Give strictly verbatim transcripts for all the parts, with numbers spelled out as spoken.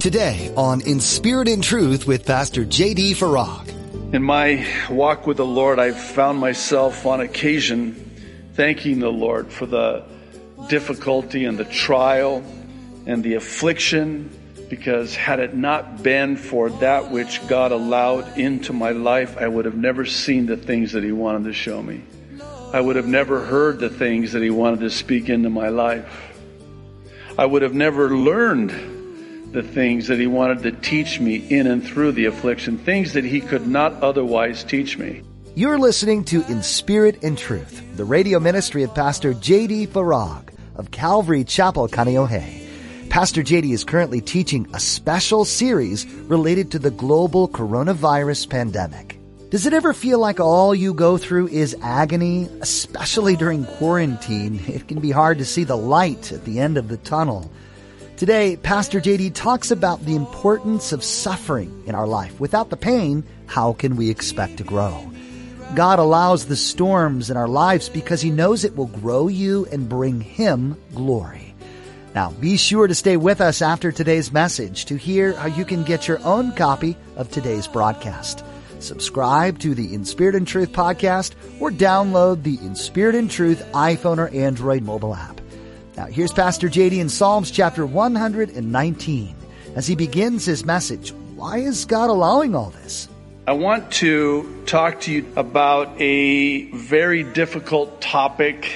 Today on In Spirit and Truth with Pastor J D. Farag. In my walk with the Lord, I've found myself on occasion thanking the Lord for the difficulty and the trial and the affliction, because had it not been for that which God allowed into my life, I would have never seen the things that He wanted to show me. I would have never heard the things that He wanted to speak into my life. I would have never learned the things that He wanted to teach me in and through the affliction, things that He could not otherwise teach me. You're listening to In Spirit and Truth, the radio ministry of Pastor J D. Farag of Calvary Chapel, Kaneohe. Pastor J D is currently teaching a special series related to the global coronavirus pandemic. Does it ever feel like all you go through is agony? Especially during quarantine, it can be hard to see the light at the end of the tunnel. Today, Pastor J D talks about the importance of suffering in our life. Without the pain, how can we expect to grow? God allows the storms in our lives because He knows it will grow you and bring Him glory. Now, be sure to stay with us after today's message to hear how you can get your own copy of today's broadcast. Subscribe to the In Spirit and Truth podcast or download the In Spirit and Truth iPhone or Android mobile app. Now, here's Pastor J D in Psalms chapter one nineteen as he begins his message. Why is God allowing all this? I want to talk to you about a very difficult topic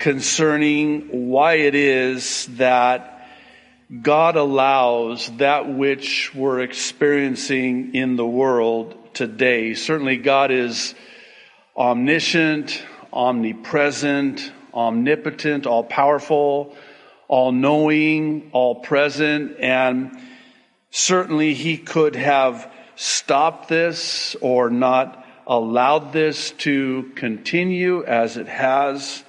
concerning why it is that God allows that which we're experiencing in the world today. Certainly God is omniscient, omnipresent, omnipotent, all-powerful, all-knowing, all-present, and certainly He could have stopped this or not allowed this to continue as it has.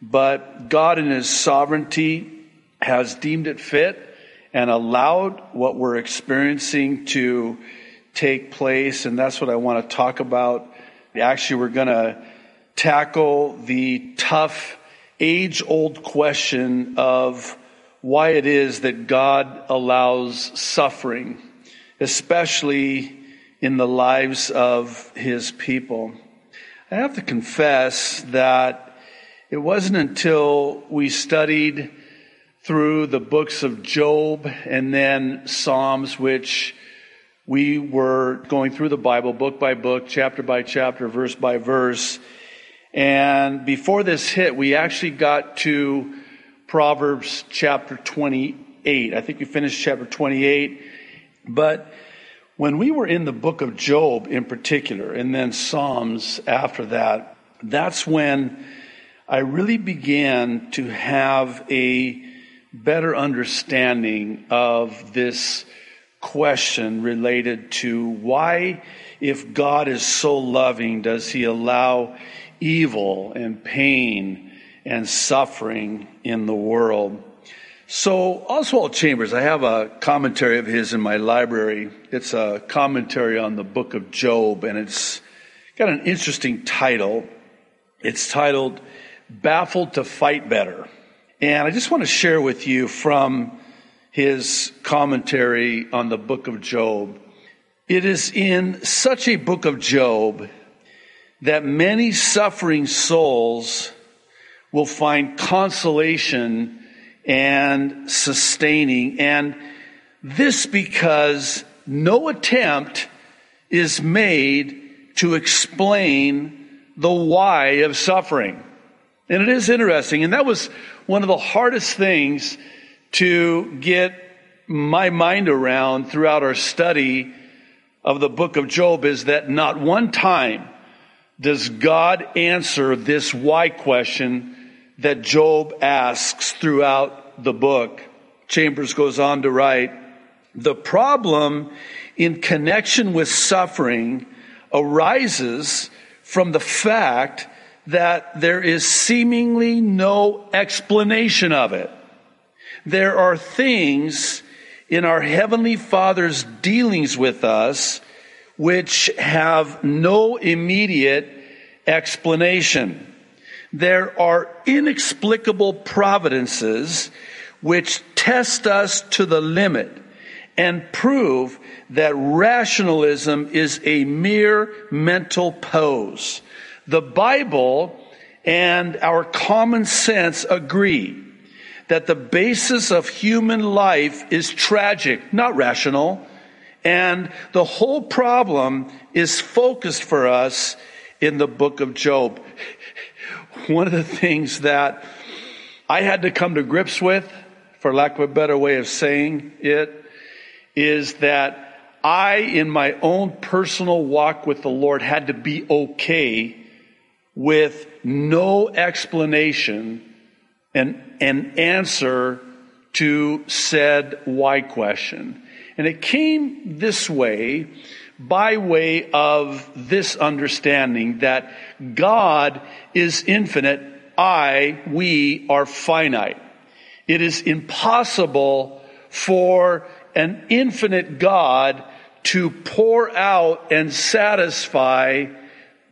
But God in His sovereignty has deemed it fit and allowed what we're experiencing to take place. And that's what I want to talk about. Actually, we're going to tackle the tough, age-old question of why it is that God allows suffering, especially in the lives of His people. I have to confess that it wasn't until we studied through the books of Job and then Psalms, which we were going through the Bible book by book, chapter by chapter, verse by verse. And before this hit, we actually got to Proverbs chapter twenty-eight. I think we finished chapter twenty-eight. But when we were in the book of Job in particular, and then Psalms after that, that's when I really began to have a better understanding of this question related to why, if God is so loving, does He allow evil and pain and suffering in the world? So Oswald Chambers, I have a commentary of his in my library. It's a commentary on the book of Job, and it's got an interesting title. It's titled Baffled to Fight Better. And I just want to share with you from his commentary on the book of Job. It is in such a book of Job that many suffering souls will find consolation and sustaining. And this because no attempt is made to explain the why of suffering. And it is interesting, and that was one of the hardest things to get my mind around throughout our study of the book of Job, is that not one time does God answer this why question that Job asks throughout the book. Chambers goes on to write, "The problem in connection with suffering arises from the fact that there is seemingly no explanation of it. There are things in our Heavenly Father's dealings with us which have no immediate explanation. There are inexplicable providences which test us to the limit and prove that rationalism is a mere mental pose. The Bible and our common sense agree that the basis of human life is tragic, not rational. And the whole problem is focused for us in the book of Job. One of the things that I had to come to grips with, for lack of a better way of saying it, is that I, in my own personal walk with the Lord, had to be okay with no explanation and an answer to said why question. And it came this way, by way of this understanding that God is infinite, I, we are finite. It is impossible for an infinite God to pour out and satisfy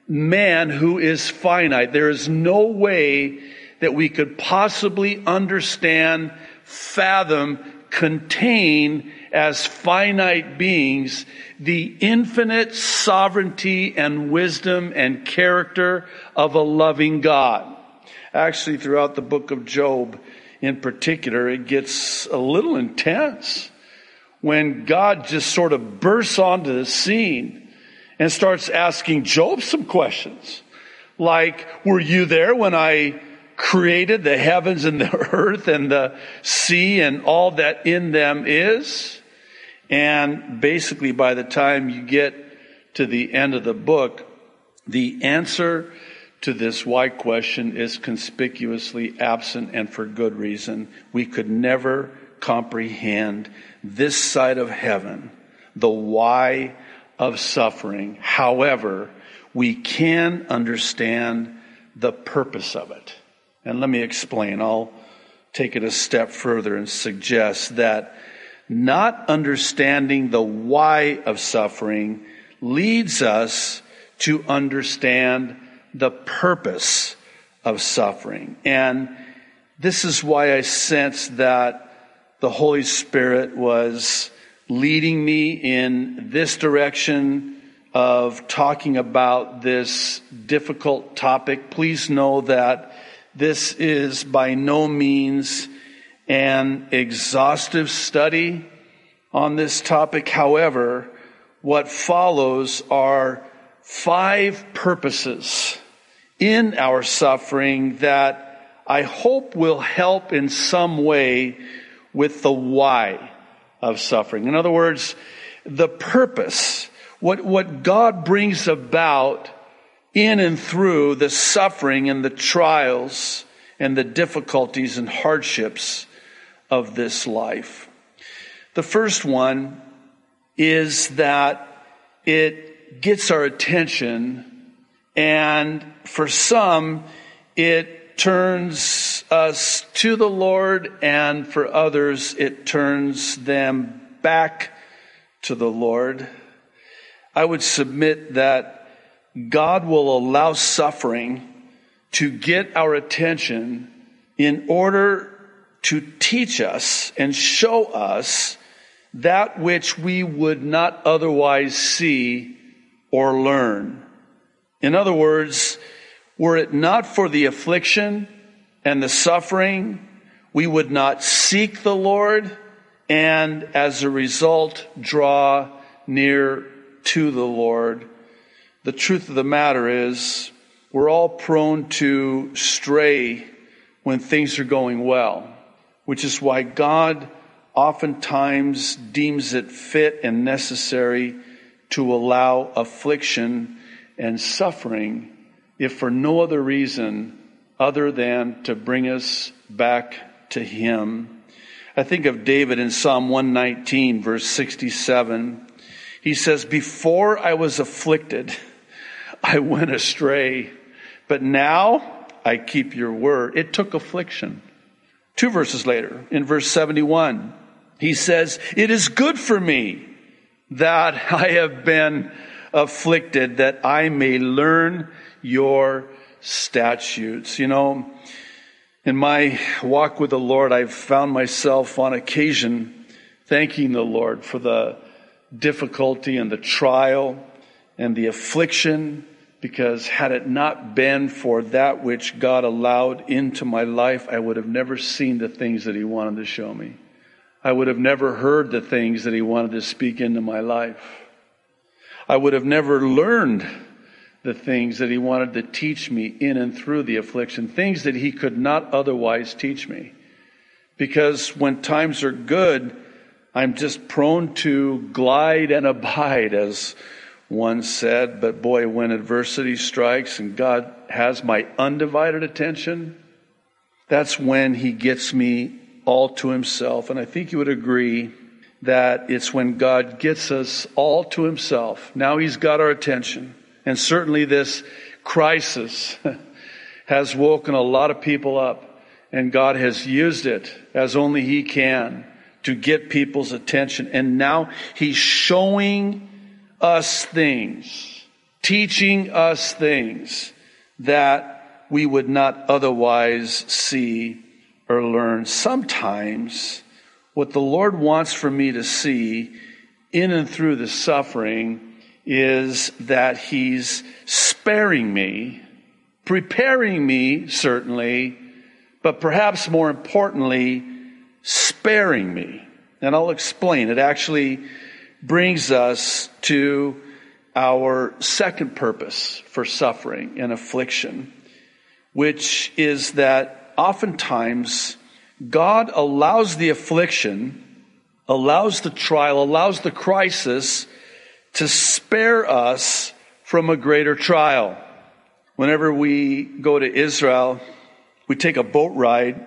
man who is finite. There is no way that we could possibly understand, fathom, contain as finite beings the infinite sovereignty and wisdom and character of a loving God. Actually, throughout the book of Job in particular, it gets a little intense when God just sort of bursts onto the scene and starts asking Job some questions. Like, were you there when I created the heavens and the earth and the sea and all that in them is? And basically, by the time you get to the end of the book, the answer to this why question is conspicuously absent, and for good reason. We could never comprehend this side of heaven, the why of suffering. However, we can understand the purpose of it. And let me explain. I'll take it a step further and suggest that not understanding the why of suffering leads us to understand the purpose of suffering. And this is why I sense that the Holy Spirit was leading me in this direction of talking about this difficult topic. Please know that this is by no means an exhaustive study on this topic. However, what follows are five purposes in our suffering that I hope will help in some way with the why of suffering. In other words, the purpose, what, what God brings about in and through the suffering and the trials and the difficulties and hardships of this life. The first one is that it gets our attention, and for some, it turns us to the Lord, and for others, it turns them back to the Lord. I would submit that God will allow suffering to get our attention in order to teach us and show us that which we would not otherwise see or learn. In other words, were it not for the affliction and the suffering, we would not seek the Lord and as a result draw near to the Lord. The truth of the matter is, we're all prone to stray when things are going well, which is why God oftentimes deems it fit and necessary to allow affliction and suffering, if for no other reason other than to bring us back to Him. I think of David in Psalm one nineteen, verse sixty-seven. He says, "Before I was afflicted, I went astray, but now I keep your word." It took affliction. Two verses later, in verse seventy-one, he says, "It is good for me that I have been afflicted, that I may learn your statutes." You know, in my walk with the Lord, I've found myself on occasion thanking the Lord for the difficulty and the trial and the affliction, because had it not been for that which God allowed into my life, I would have never seen the things that He wanted to show me. I would have never heard the things that He wanted to speak into my life. I would have never learned the things that He wanted to teach me in and through the affliction, things that He could not otherwise teach me. Because when times are good, I'm just prone to glide and abide, as one said. But boy, when adversity strikes and God has my undivided attention, that's when He gets me all to Himself. And I think you would agree that it's when God gets us all to Himself. Now He's got our attention. And certainly this crisis has woken a lot of people up, and God has used it as only He can to get people's attention. And now He's showing us things, teaching us things that we would not otherwise see or learn. Sometimes what the Lord wants for me to see in and through the suffering is that He's sparing me, preparing me, certainly, but perhaps more importantly, sparing me. And I'll explain. It actually brings us to our second purpose for suffering and affliction, which is that oftentimes God allows the affliction, allows the trial, allows the crisis to spare us from a greater trial. Whenever we go to Israel, we take a boat ride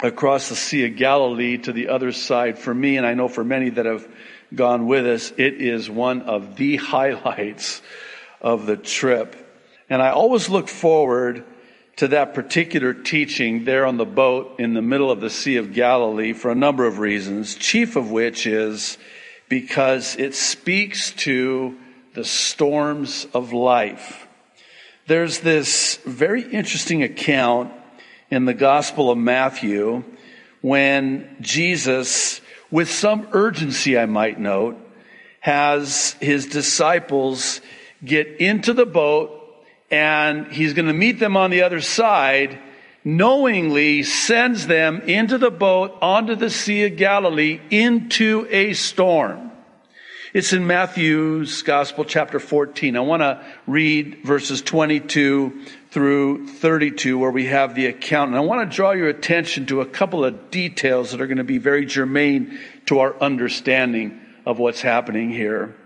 across the Sea of Galilee to the other side. For me, and I know for many that have gone with us, it is one of the highlights of the trip. And I always look forward to that particular teaching there on the boat in the middle of the Sea of Galilee for a number of reasons, chief of which is because it speaks to the storms of life. There's this very interesting account in the Gospel of Matthew when Jesus, with some urgency I might note, has his disciples get into the boat, and he's going to meet them on the other side, knowingly sends them into the boat onto the Sea of Galilee into a storm. It's in Matthew's Gospel, chapter fourteen. I want to read verses twenty-two through thirty-two, where we have the account. And I want to draw your attention to a couple of details that are going to be very germane to our understanding of what's happening here.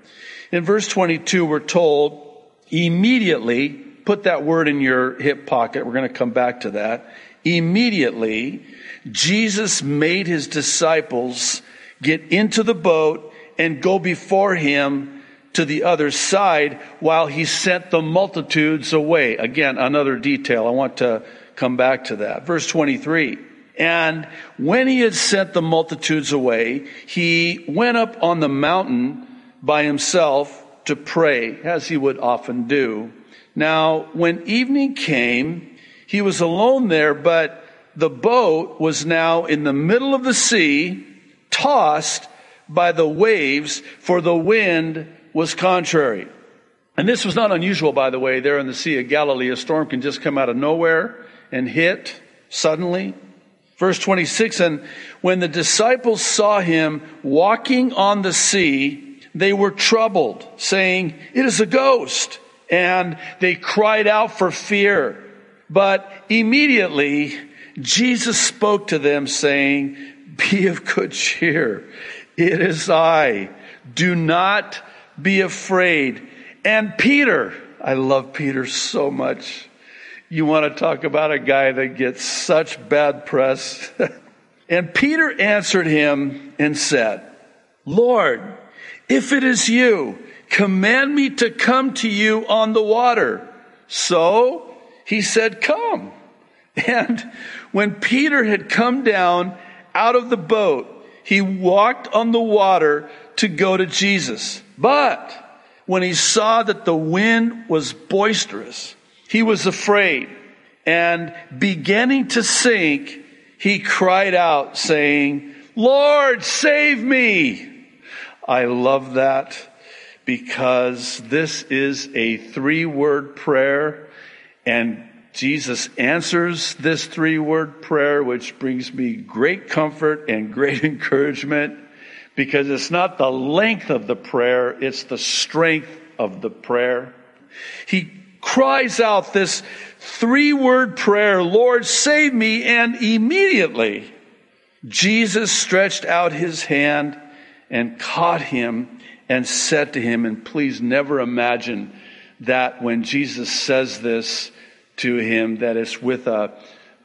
In verse twenty-two, we're told, immediately — put that word in your hip pocket, we're going to come back to that — immediately, Jesus made his disciples get into the boat and go before him to the other side while he sent the multitudes away. Again, another detail. I want to come back to that. Verse twenty-three. And when he had sent the multitudes away, he went up on the mountain by himself to pray, as he would often do. Now, when evening came, he was alone there, but the boat was now in the middle of the sea, tossed by the waves, for the wind was contrary. And this was not unusual, by the way, there in the Sea of Galilee. A storm can just come out of nowhere and hit suddenly. Verse twenty-six, and when the disciples saw him walking on the sea, they were troubled, saying, "It is a ghost." And they cried out for fear. But immediately Jesus spoke to them, saying, "Be of good cheer. It is I. Do not be afraid." And Peter — I love Peter so much. You want to talk about a guy that gets such bad press. And Peter answered him and said, "Lord, if it is you, command me to come to you on the water." So he said, "Come." And when Peter had come down out of the boat, he walked on the water to go to Jesus. But when he saw that the wind was boisterous, he was afraid, and beginning to sink, he cried out, saying, Lord, save me. I love that because this is a three-word prayer, and Jesus answers this three-word prayer, which brings me great comfort and great encouragement, because it's not the length of the prayer, it's the strength of the prayer. He cries out this three-word prayer, Lord, save me, and immediately Jesus stretched out his hand and caught him and said to him, and please never imagine that when Jesus says this to him, that it's with a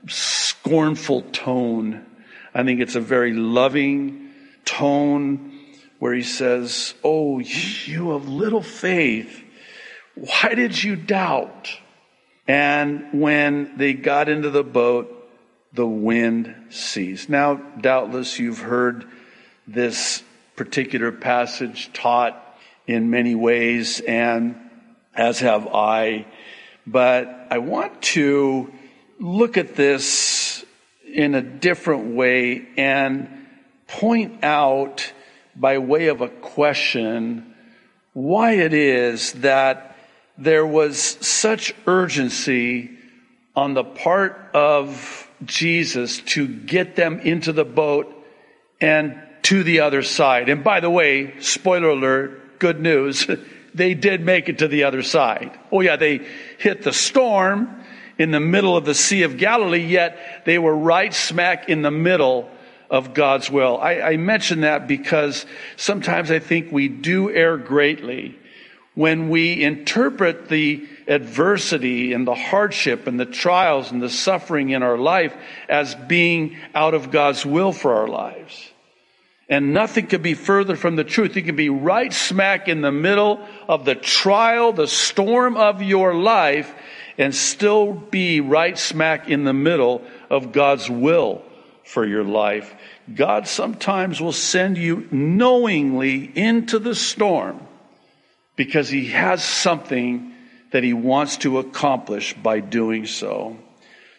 scornful tone. I think it's a very loving tone where he says, oh, you of little faith, why did you doubt? And when they got into the boat, the wind ceased. Now, doubtless you've heard this particular passage taught in many ways, and as have I, but I want to look at this in a different way and point out by way of a question why it is that there was such urgency on the part of Jesus to get them into the boat and to the other side. And by the way, spoiler alert, good news, they did make it to the other side. Oh yeah, they hit the storm in the middle of the Sea of Galilee, yet they were right smack in the middle of God's will. I, I mention that because sometimes I think we do err greatly when we interpret the adversity and the hardship and the trials and the suffering in our life as being out of God's will for our lives. And nothing could be further from the truth. You can be right smack in the middle of the trial, the storm of your life, and still be right smack in the middle of God's will for your life. God sometimes will send you knowingly into the storm because he has something that he wants to accomplish by doing so.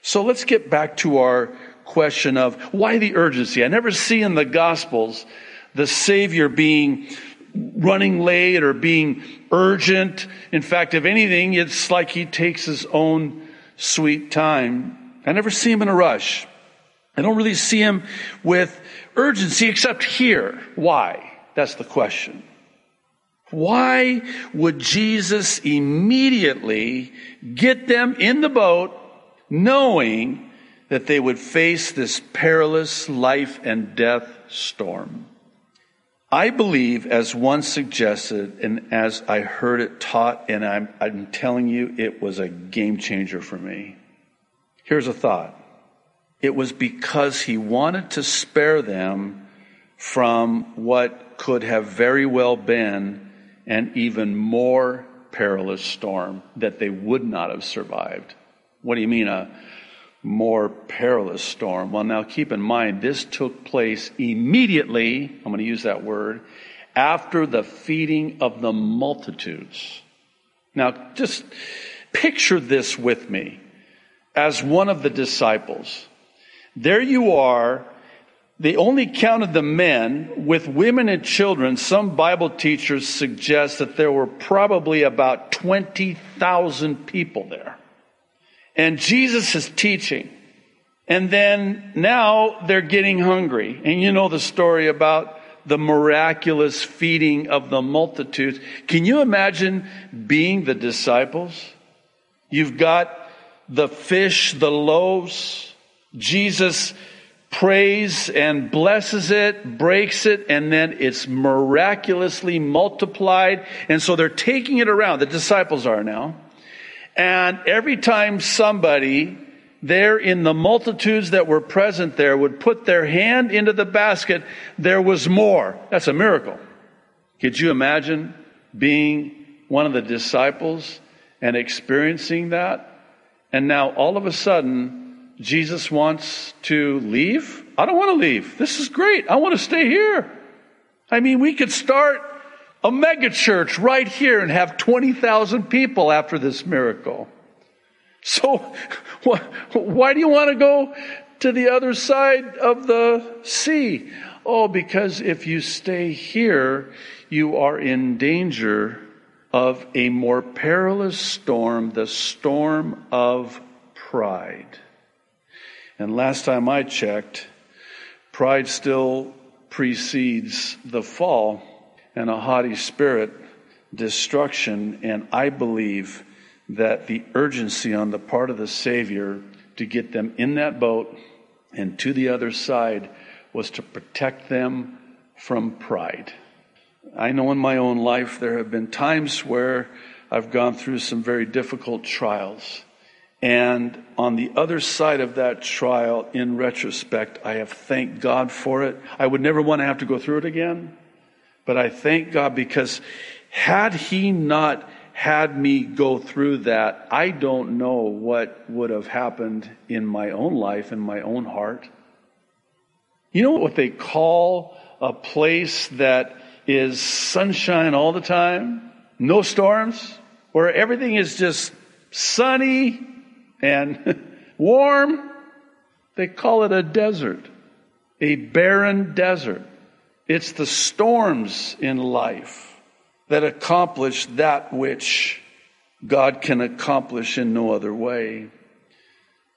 So let's get back to our question of why the urgency. I never see in the Gospels the Savior being running late or being urgent. In fact, if anything, it's like he takes his own sweet time. I never see him in a rush. I don't really see him with urgency except here. Why? That's the question. Why would Jesus immediately get them in the boat knowing that they would face this perilous life and death storm? I believe, as one suggested, and as I heard it taught, and I'm, I'm telling you, it was a game changer for me. Here's a thought. It was because he wanted to spare them from what could have very well been an even more perilous storm that they would not have survived. What do you mean, a more perilous storm? Well, now keep in mind, this took place immediately, I'm going to use that word, after the feeding of the multitudes. Now, just picture this with me as one of the disciples. There you are. They only counted the men with women and children. Some Bible teachers suggest that there were probably about twenty thousand people there. And Jesus is teaching. And then now they're getting hungry. And you know the story about the miraculous feeding of the multitudes. Can you imagine being the disciples? You've got the fish, the loaves. Jesus prays and blesses it, breaks it, and then it's miraculously multiplied. And so they're taking it around. The disciples are now. And every time somebody there in the multitudes that were present there would put their hand into the basket, there was more. That's a miracle. Could you imagine being one of the disciples and experiencing that? And now all of a sudden, Jesus wants to leave? I don't want to leave. This is great. I want to stay here. I mean, we could start a mega church right here and have twenty thousand people after this miracle. So wh- why do you want to go to the other side of the sea? Oh, because if you stay here, you are in danger of a more perilous storm, the storm of pride. And last time I checked, pride still precedes the fall, and a haughty spirit, destruction. And I believe that the urgency on the part of the Savior to get them in that boat and to the other side was to protect them from pride. I know in my own life there have been times where I've gone through some very difficult trials. And on the other side of that trial, in retrospect, I have thanked God for it. I would never want to have to go through it again. But I thank God, because had He not had me go through that, I don't know what would have happened in my own life, in my own heart. You know what they call a place that is sunshine all the time, no storms, where everything is just sunny and warm? They call it a desert, a barren desert. It's the storms in life that accomplish that which God can accomplish in no other way.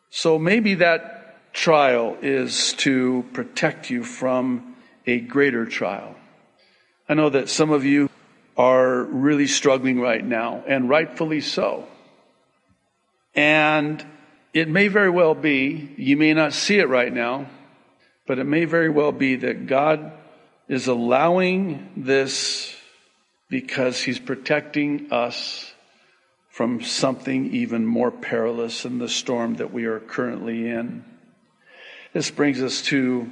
So maybe that trial is to protect you from a greater trial. I know that some of you are really struggling right now, and rightfully so. And it may very well be, you may not see it right now, but it may very well be that God is allowing this because He's protecting us from something even more perilous than the storm that we are currently in. This brings us to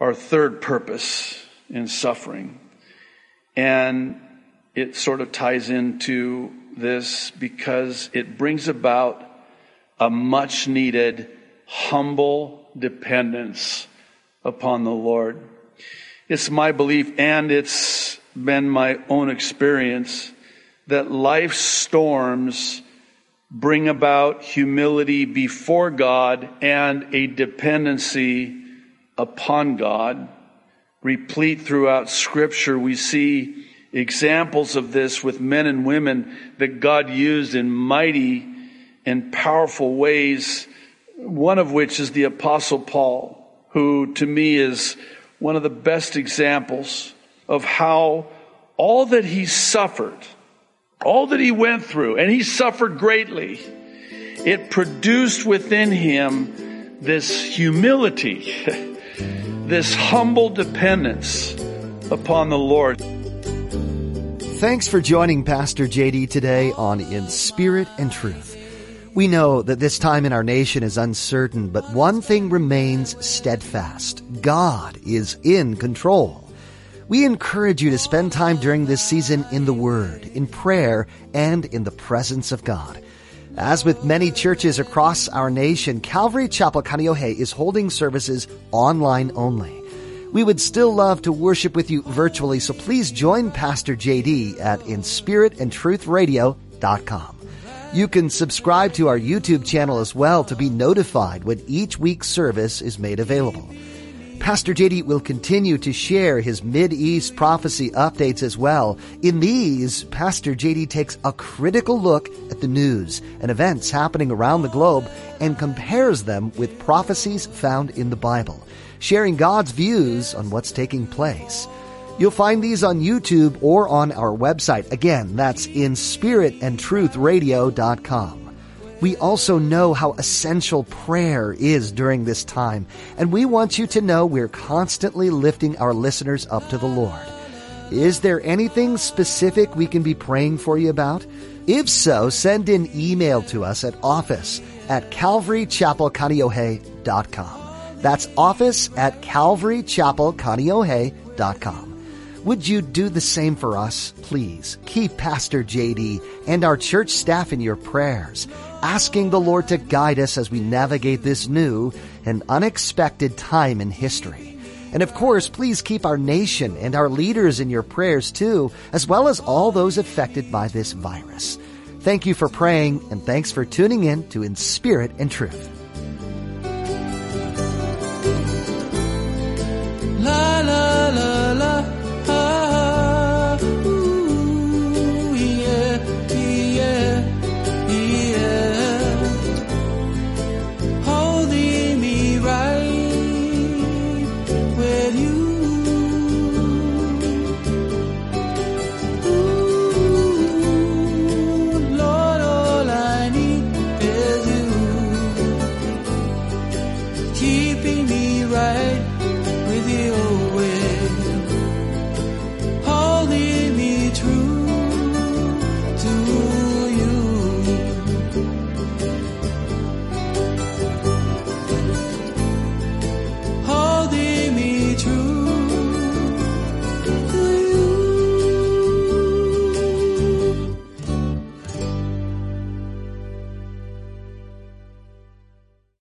our third purpose in suffering. And it sort of ties into this because it brings about a much needed humble dependence upon the Lord. It's my belief, and it's been my own experience, that life's storms bring about humility before God and a dependency upon God. Replete throughout Scripture, we see examples of this with men and women that God used in mighty and powerful ways, one of which is the Apostle Paul, who to me is one of the best examples of how all that he suffered, all that he went through, and he suffered greatly, it produced within him this humility, this humble dependence upon the Lord. Thanks for joining Pastor J D today on In Spirit and Truth. We know that this time in our nation is uncertain, but one thing remains steadfast. God is in control. We encourage you to spend time during this season in the Word, in prayer, and in the presence of God. As with many churches across our nation, Calvary Chapel Kaneohe is holding services online only. We would still love to worship with you virtually, so please join Pastor J D at in spirit and truth radio dot com. You can subscribe to our YouTube channel as well to be notified when each week's service is made available. Pastor J D will continue to share his Mideast prophecy updates as well. In these, Pastor J D takes a critical look at the news and events happening around the globe and compares them with prophecies found in the Bible, sharing God's views on what's taking place. You'll find these on YouTube or on our website. Again, that's in spirit and truth radio dot com. We also know how essential prayer is during this time, and we want you to know we're constantly lifting our listeners up to the Lord. Is there anything specific we can be praying for you about? If so, send an email to us at office at calvary chapel kaneohe dot com. That's office at calvary chapel kaneohe dot com. Would you do the same for us, please? Keep Pastor J D and our church staff in your prayers, asking the Lord to guide us as we navigate this new and unexpected time in history. And of course, please keep our nation and our leaders in your prayers too, as well as all those affected by this virus. Thank you for praying, and thanks for tuning in to In Spirit and Truth.